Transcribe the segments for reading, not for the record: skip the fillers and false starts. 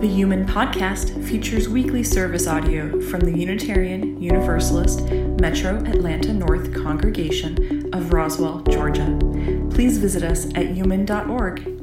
The UUMAN podcast features weekly service audio from the Unitarian Universalist Metro Atlanta North Congregation of Roswell, Georgia. Please visit us at uuman.org.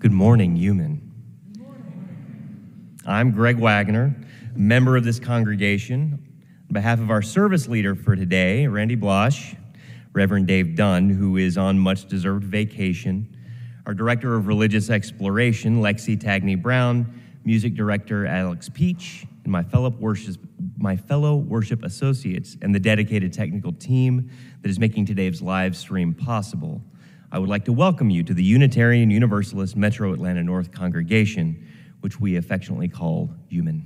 Good morning, UUMAN. Good morning. I'm Greg Waggoner, member of this congregation. On behalf of our service leader for today, Randy Blasch, Reverend Dave Dunn, who is on much-deserved vacation, our Director of Religious Exploration, Lexi Tagney Brown, Music Director Alex Peach, and my fellow worship associates and the dedicated technical team that is making today's live stream possible. I would like to welcome you to the Unitarian Universalist Metro Atlanta North Congregation, which we affectionately call UUMAN.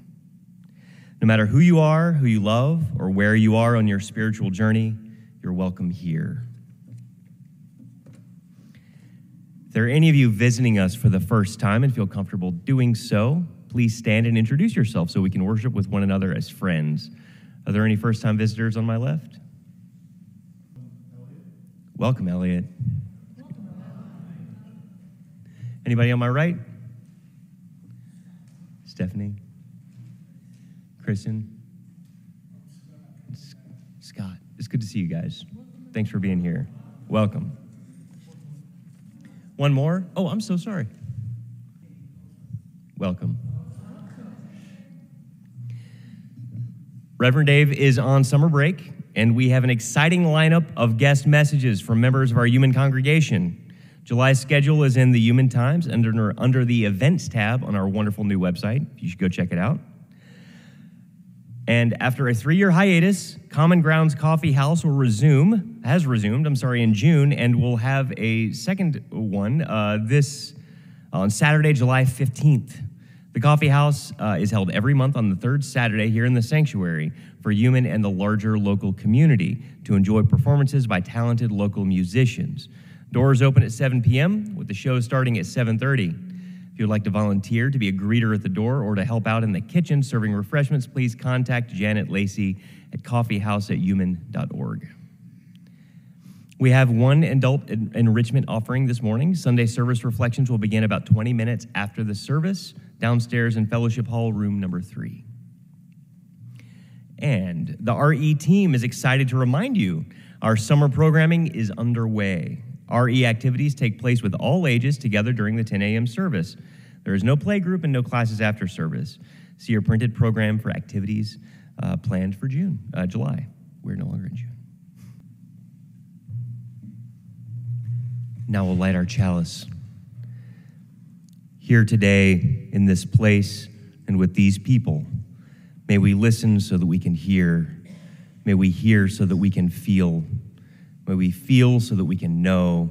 No matter who you are, who you love, or where you are on your spiritual journey, you're welcome here. If there are any of you visiting us for the first time and feel comfortable doing so, please stand and introduce yourself so we can worship with one another as friends. Are there any first-time visitors on my left? Welcome, Elliot. Anybody on my right? Stephanie? Kristen? Scott. It's good to see you guys. Thanks for being here. Welcome. One more? Oh, I'm so sorry. Welcome. Reverend Dave is on summer break, and we have an exciting lineup of guest messages from members of our UUMAN congregation. July's schedule is in the UUMAN Times under the Events tab on our wonderful new website. You should go check it out. And after a 3-year hiatus, Common Grounds Coffee House has resumed, in June, and we'll have a second one on Saturday, July 15th. The coffee house is held every month on the third Saturday here in the sanctuary for UUMAN and the larger local community to enjoy performances by talented local musicians. Doors open at 7 p.m., with the show starting at 7:30. If you would like to volunteer to be a greeter at the door or to help out in the kitchen serving refreshments, please contact Janet Lacey at coffeehouse@uuman.org. We have one adult enrichment offering this morning. Sunday service reflections will begin about 20 minutes after the service, downstairs in Fellowship Hall, room number 3. And the RE team is excited to remind you our summer programming is underway. RE activities take place with all ages together during the 10 a.m. service. There is no playgroup and no classes after service. See your printed program for activities planned for July. We're no longer in June. Now we'll light our chalice. Here today, in this place, and with these people, may we listen so that we can hear. May we hear so that we can feel. May we feel so that we can know.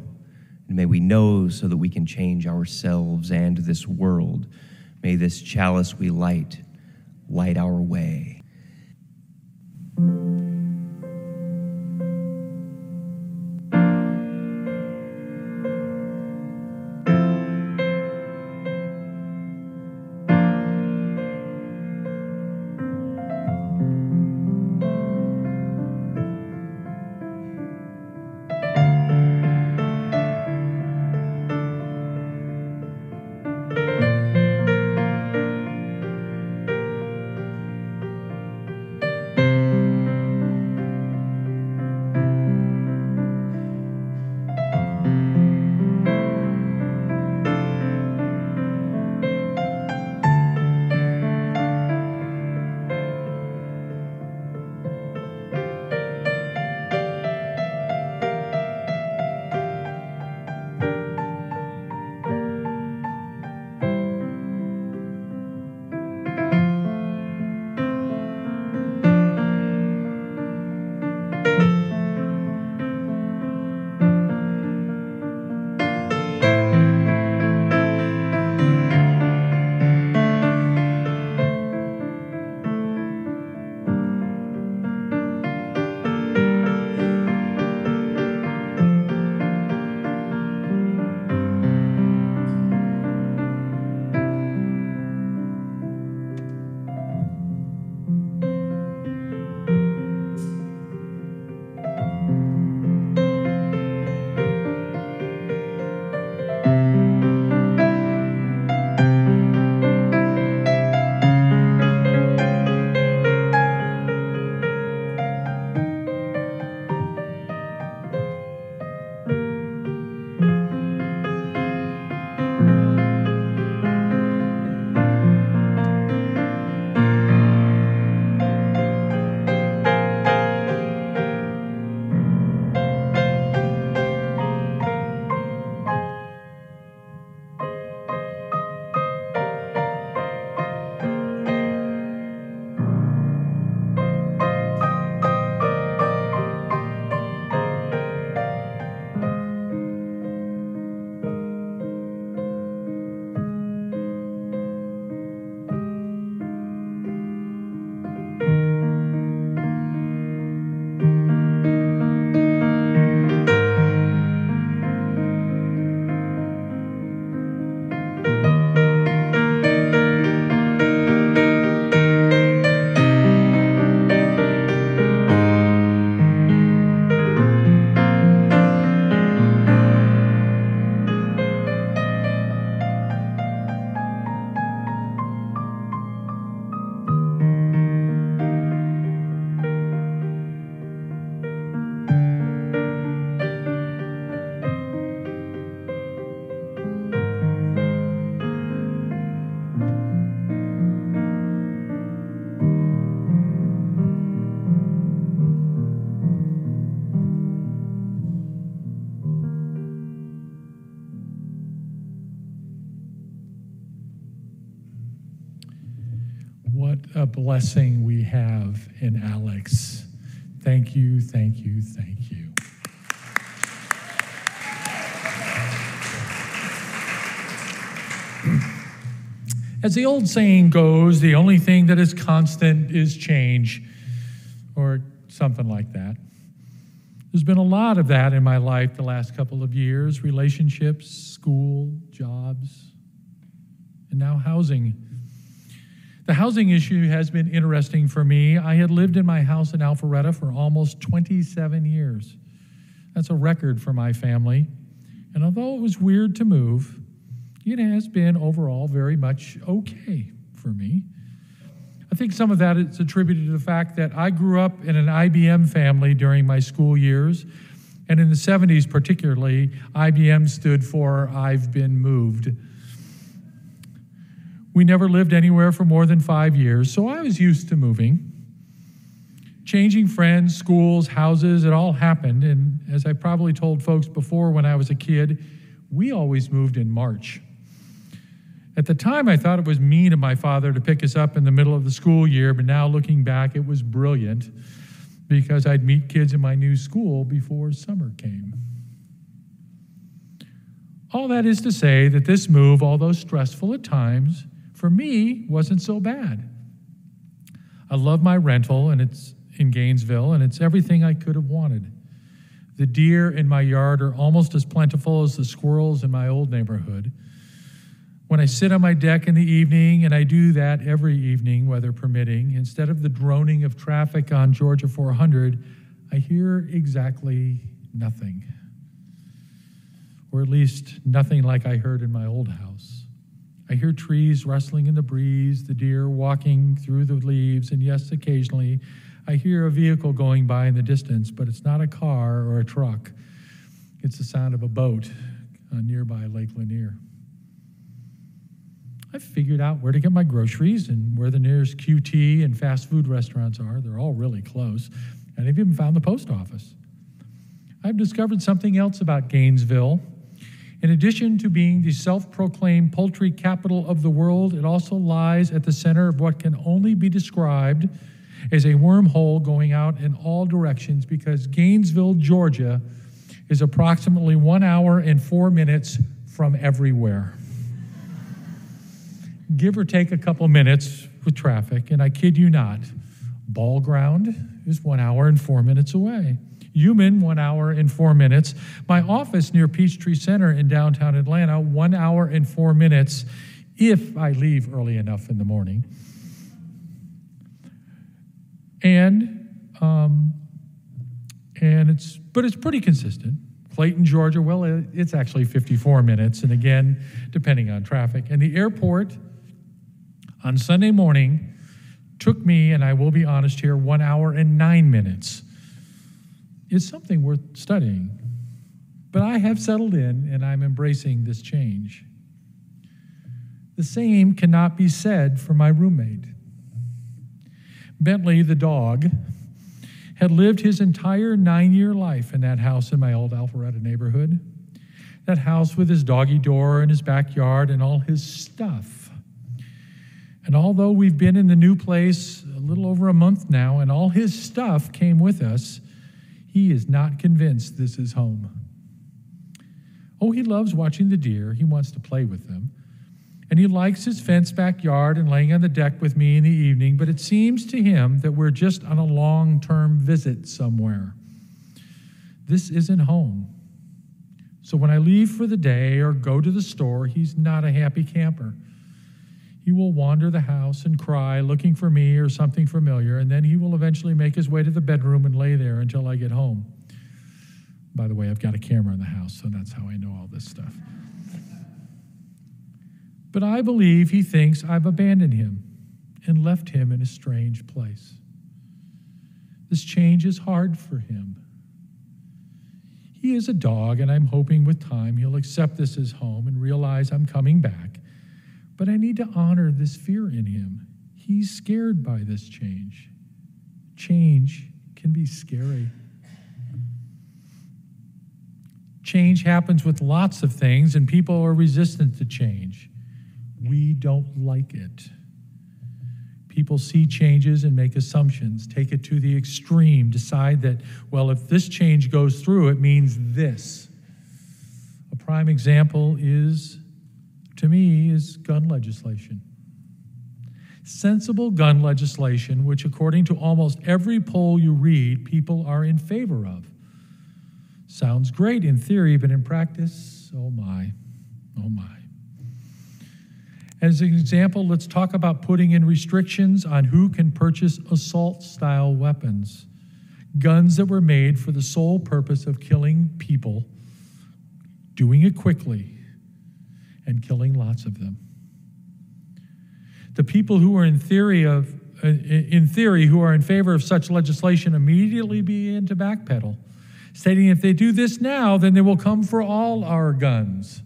And may we know so that we can change ourselves and this world. May this chalice we light our way. A blessing we have in Alex. Thank you, thank you, thank you. As the old saying goes, the only thing that is constant is change, or something like that. There's been a lot of that in my life the last couple of years, relationships, school, jobs, and now housing. The housing issue has been interesting for me. I had lived in my house in Alpharetta for almost 27 years. That's a record for my family. And although it was weird to move, it has been overall very much okay for me. I think some of that is attributed to the fact that I grew up in an IBM family during my school years. And in the 70s particularly, IBM stood for I've been moved. We never lived anywhere for more than 5 years, so I was used to moving. Changing friends, schools, houses, it all happened. And as I probably told folks before when I was a kid, we always moved in March. At the time, I thought it was mean of my father to pick us up in the middle of the school year, but now looking back, it was brilliant because I'd meet kids in my new school before summer came. All that is to say that this move, although stressful at times, for me wasn't so bad. I love my rental, and it's in Gainesville, and it's everything I could have wanted. The deer in my yard are almost as plentiful as the squirrels in my old neighborhood. When I sit on my deck in the evening, and I do that every evening, weather permitting, instead of the droning of traffic on Georgia 400, I hear exactly nothing. Or at least nothing like I heard in my old house. I hear trees rustling in the breeze, the deer walking through the leaves, and yes, occasionally, I hear a vehicle going by in the distance, but it's not a car or a truck. It's the sound of a boat on nearby Lake Lanier. I've figured out where to get my groceries and where the nearest QT and fast food restaurants are. They're all really close. And I've even found the post office. I've discovered something else about Gainesville. In addition to being the self-proclaimed poultry capital of the world, it also lies at the center of what can only be described is a wormhole going out in all directions because Gainesville, Georgia is approximately 1 hour and 4 minutes from everywhere. Give or take a couple minutes with traffic, and I kid you not, Ball Ground is 1 hour and 4 minutes away. UUMAN, 1 hour and 4 minutes. My office near Peachtree Center in downtown Atlanta, 1 hour and 4 minutes if I leave early enough in the morning. But it's pretty consistent. Clayton, Georgia, well, it's actually 54 minutes, and again, depending on traffic. And the airport on Sunday morning took me, and I will be honest here, 1 hour and 9 minutes. It's something worth studying. But I have settled in, and I'm embracing this change. The same cannot be said for my roommate. Bentley, the dog, had lived his entire 9-year life in that house in my old Alpharetta neighborhood. That house with his doggy door and his backyard and all his stuff. And although we've been in the new place a little over a month now and all his stuff came with us, he is not convinced this is home. Oh, he loves watching the deer. He wants to play with them. And he likes his fenced backyard and laying on the deck with me in the evening, but it seems to him that we're just on a long-term visit somewhere. This isn't home. So when I leave for the day or go to the store, he's not a happy camper. He will wander the house and cry, looking for me or something familiar, and then he will eventually make his way to the bedroom and lay there until I get home. By the way, I've got a camera in the house, so that's how I know all this stuff. But I believe he thinks I've abandoned him and left him in a strange place. This change is hard for him. He is a dog, and I'm hoping with time he'll accept this as home and realize I'm coming back. But I need to honor this fear in him. He's scared by this change. Change can be scary. Change happens with lots of things, and people are resistant to change. We don't like it. People see changes and make assumptions, take it to the extreme, decide that, well, if this change goes through, it means this. A prime example is, to me, is gun legislation. Sensible gun legislation, which according to almost every poll you read, people are in favor of. Sounds great in theory, but in practice, oh my, oh my. As an example, let's talk about putting in restrictions on who can purchase assault-style weapons, guns that were made for the sole purpose of killing people, doing it quickly, and killing lots of them. The people who are in theory, who are in favor of such legislation immediately begin to backpedal, stating if they do this now, then they will come for all our guns.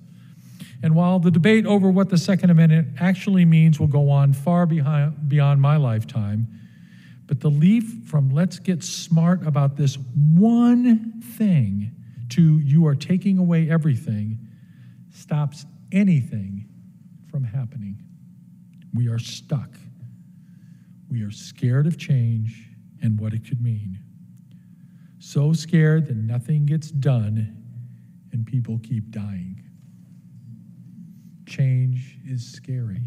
And while the debate over what the Second Amendment actually means will go on far beyond my lifetime, but the leap from let's get smart about this one thing to you are taking away everything stops anything from happening. We are stuck. We are scared of change and what it could mean. So scared that nothing gets done and people keep dying. Change is scary.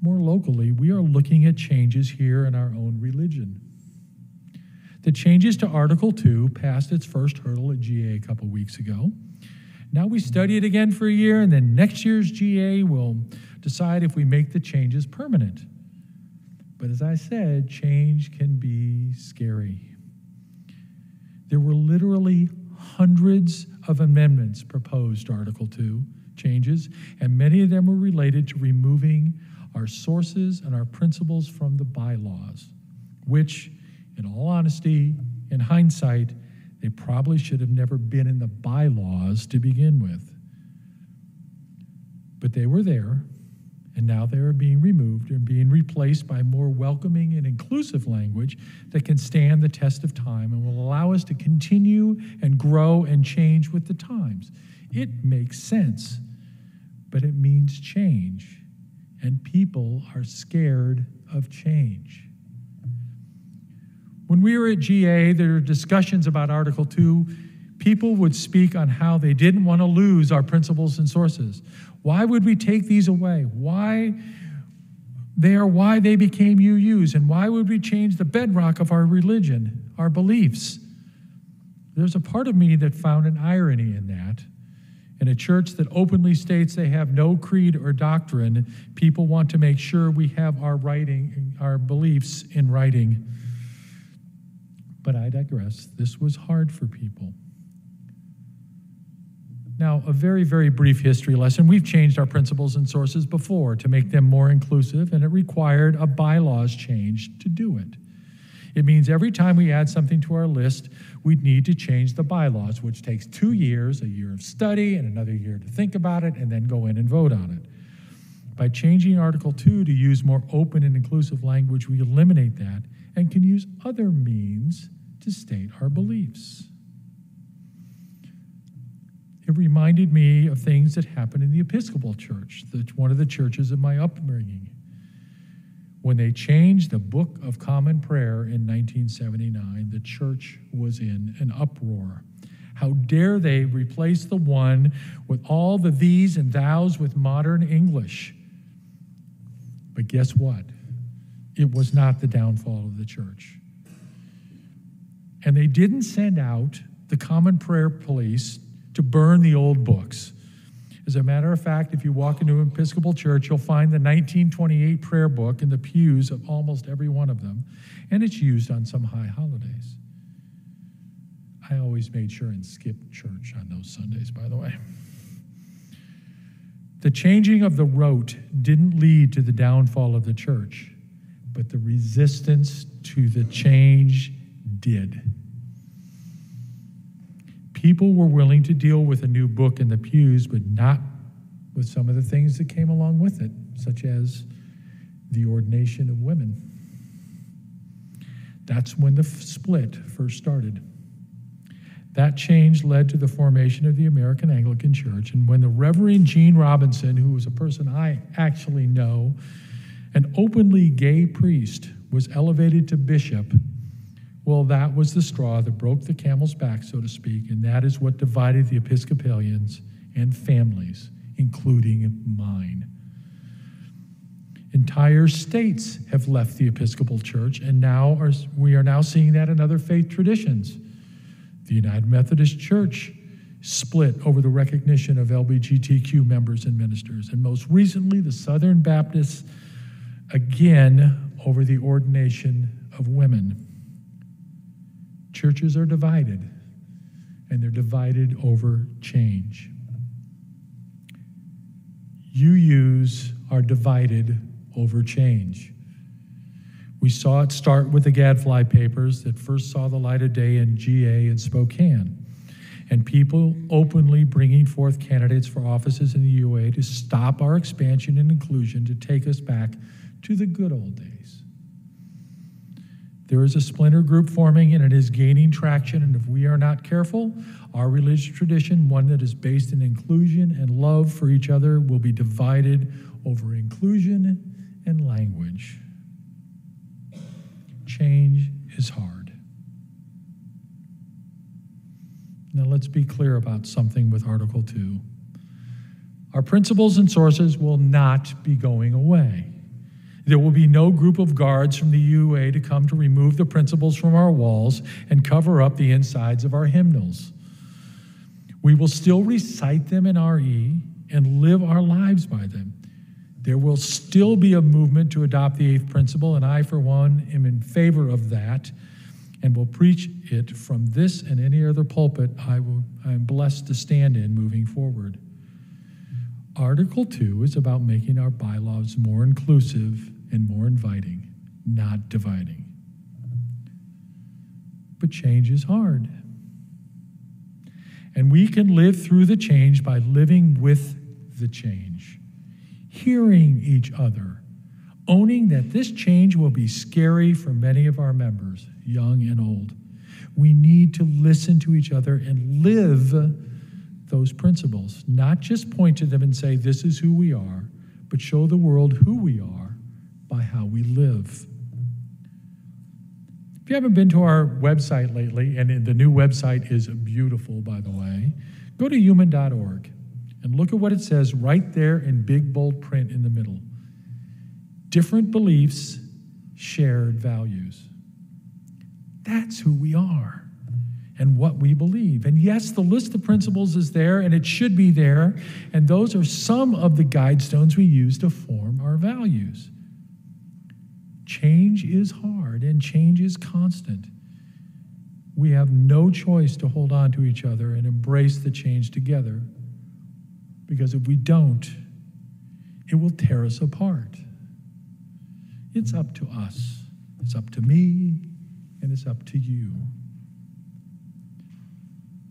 More locally, we are looking at changes here in our own religion. The changes to Article II passed its first hurdle at GA a couple weeks ago. Now we study it again for a year, and then next year's GA will decide if we make the changes permanent. But as I said, change can be scary. There were literally hundreds of amendments proposed to Article II changes, and many of them were related to removing our sources and our principles from the bylaws, which, in all honesty, in hindsight, they probably should have never been in the bylaws to begin with. But they were there, and now they are being removed and being replaced by more welcoming and inclusive language that can stand the test of time and will allow us to continue and grow and change with the times. It makes sense, but it means change, and people are scared of change. When we were at GA, there were discussions about Article II. People would speak on how they didn't want to lose our principles and sources. Why would we take these away? Why they became UUs, and why would we change the bedrock of our religion, our beliefs? There's a part of me that found an irony in that. In a church that openly states they have no creed or doctrine, people want to make sure we have our beliefs in writing. But I digress. This was hard for people. Now, a very, very brief history lesson. We've changed our principles and sources before to make them more inclusive, and it required a bylaws change to do it. It means every time we add something to our list, we'd need to change the bylaws, which takes 2 years, a year of study and another year to think about it, and then go in and vote on it. By changing Article II to use more open and inclusive language, we eliminate that and can use other means to state our beliefs. It reminded me of things that happened in the Episcopal Church, one of the churches of my upbringing, when they changed the Book of Common Prayer in 1979. The church was in an uproar. How dare they replace the one with all the these and thous with modern English? But guess what? It was not the downfall of the church. And they didn't send out the common prayer police to burn the old books. As a matter of fact, if you walk into an Episcopal church, you'll find the 1928 prayer book in the pews of almost every one of them, and it's used on some high holidays. I always made sure and skipped church on those Sundays, by the way. The changing of the rote didn't lead to the downfall of the church, but the resistance to the change did. People were willing to deal with a new book in the pews, but not with some of the things that came along with it, such as the ordination of women. That's when the split first started. That change led to the formation of the American Anglican Church, and when the Reverend Gene Robinson, who was a person I actually know, an openly gay priest, was elevated to bishop, well, that was the straw that broke the camel's back, so to speak, and that is what divided the Episcopalians and families, including mine. Entire states have left the Episcopal Church, and we are now seeing that in other faith traditions. The United Methodist Church split over the recognition of LGBTQ members and ministers, and most recently the Southern Baptists again over the ordination of women. Churches are divided, and they're divided over change. UUs are divided over change. We saw it start with the Gadfly papers that first saw the light of day in GA in Spokane, and people openly bringing forth candidates for offices in the UUA to stop our expansion and inclusion, to take us back to the good old days. There is a splinter group forming, and it is gaining traction, and if we are not careful, our religious tradition, one that is based in inclusion and love for each other, will be divided over inclusion and language. Change is hard. Now let's be clear about something with Article II. Our principles and sources will not be going away. There will be no group of guards from the UUA to come to remove the principles from our walls and cover up the insides of our hymnals. We will still recite them in RE and live our lives by them. There will still be a movement to adopt the eighth principle, and I, for one, am in favor of that and will preach it from this and any other pulpit I am blessed to stand in moving forward. Article 2 is about making our bylaws more inclusive and more inviting, not dividing. But change is hard. And we can live through the change by living with the change. Hearing each other, owning that this change will be scary for many of our members, young and old. We need to listen to each other and live those principles, not just point to them and say, this is who we are, but show the world who we are by how we live. If you haven't been to our website lately, and the new website is beautiful, by the way, go to uuman.org. And look at what it says right there in big, bold print in the middle. Different beliefs, shared values. That's who we are and what we believe. And yes, the list of principles is there, and it should be there. And those are some of the guidestones we use to form our values. Change is hard, and change is constant. We have no choice to hold on to each other and embrace the change together. Because if we don't, it will tear us apart. It's up to us. It's up to me, and it's up to you.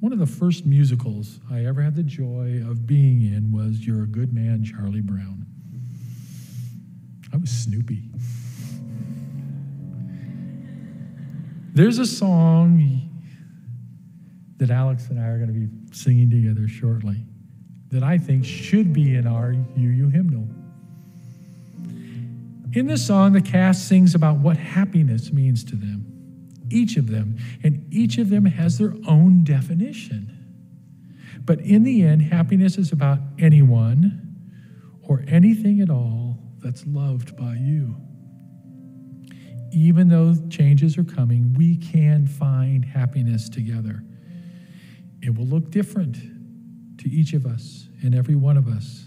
One of the first musicals I ever had the joy of being in was You're a Good Man, Charlie Brown. I was Snoopy. There's a song that Alex and I are going to be singing together shortly that I think should be in our UU hymnal. In this song, the cast sings about what happiness means to them, each of them, and each of them has their own definition. But in the end, happiness is about anyone or anything at all that's loved by you. Even though changes are coming, we can find happiness together. It will look different to each of us and every one of us.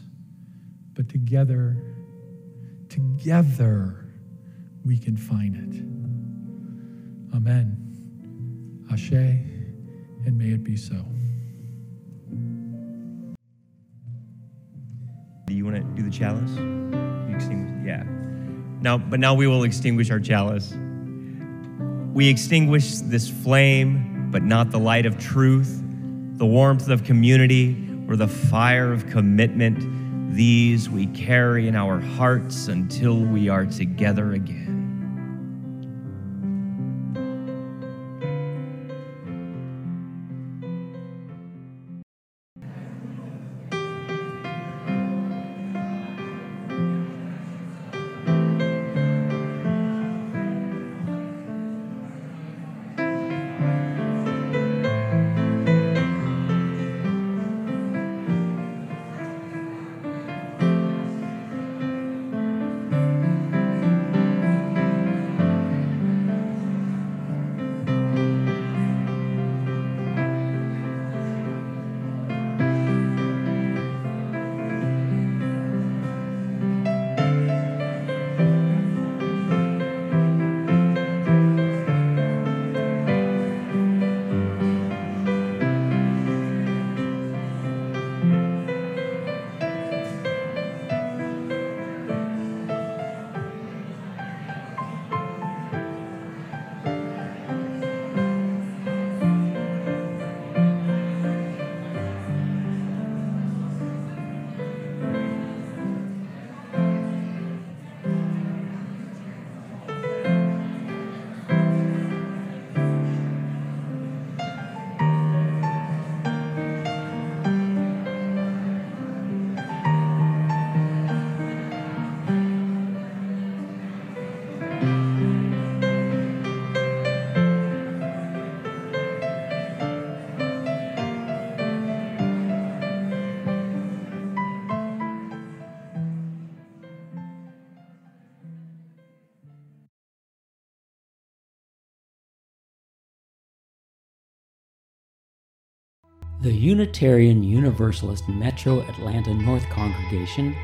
But together, we can find it. Amen. Ashe, and may it be so. Do you want to do the chalice? You extinguish? Yeah. Now we will extinguish our chalice. We extinguish this flame, but not the light of truth, the warmth of community, or the fire of commitment. These we carry in our hearts until we are together again. The Unitarian Universalist Metro Atlanta North Congregation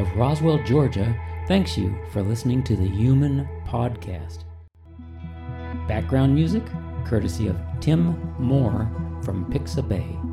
of Roswell, Georgia, thanks you for listening to the UUMAN podcast. Background music, courtesy of Tim Moore from Pixabay.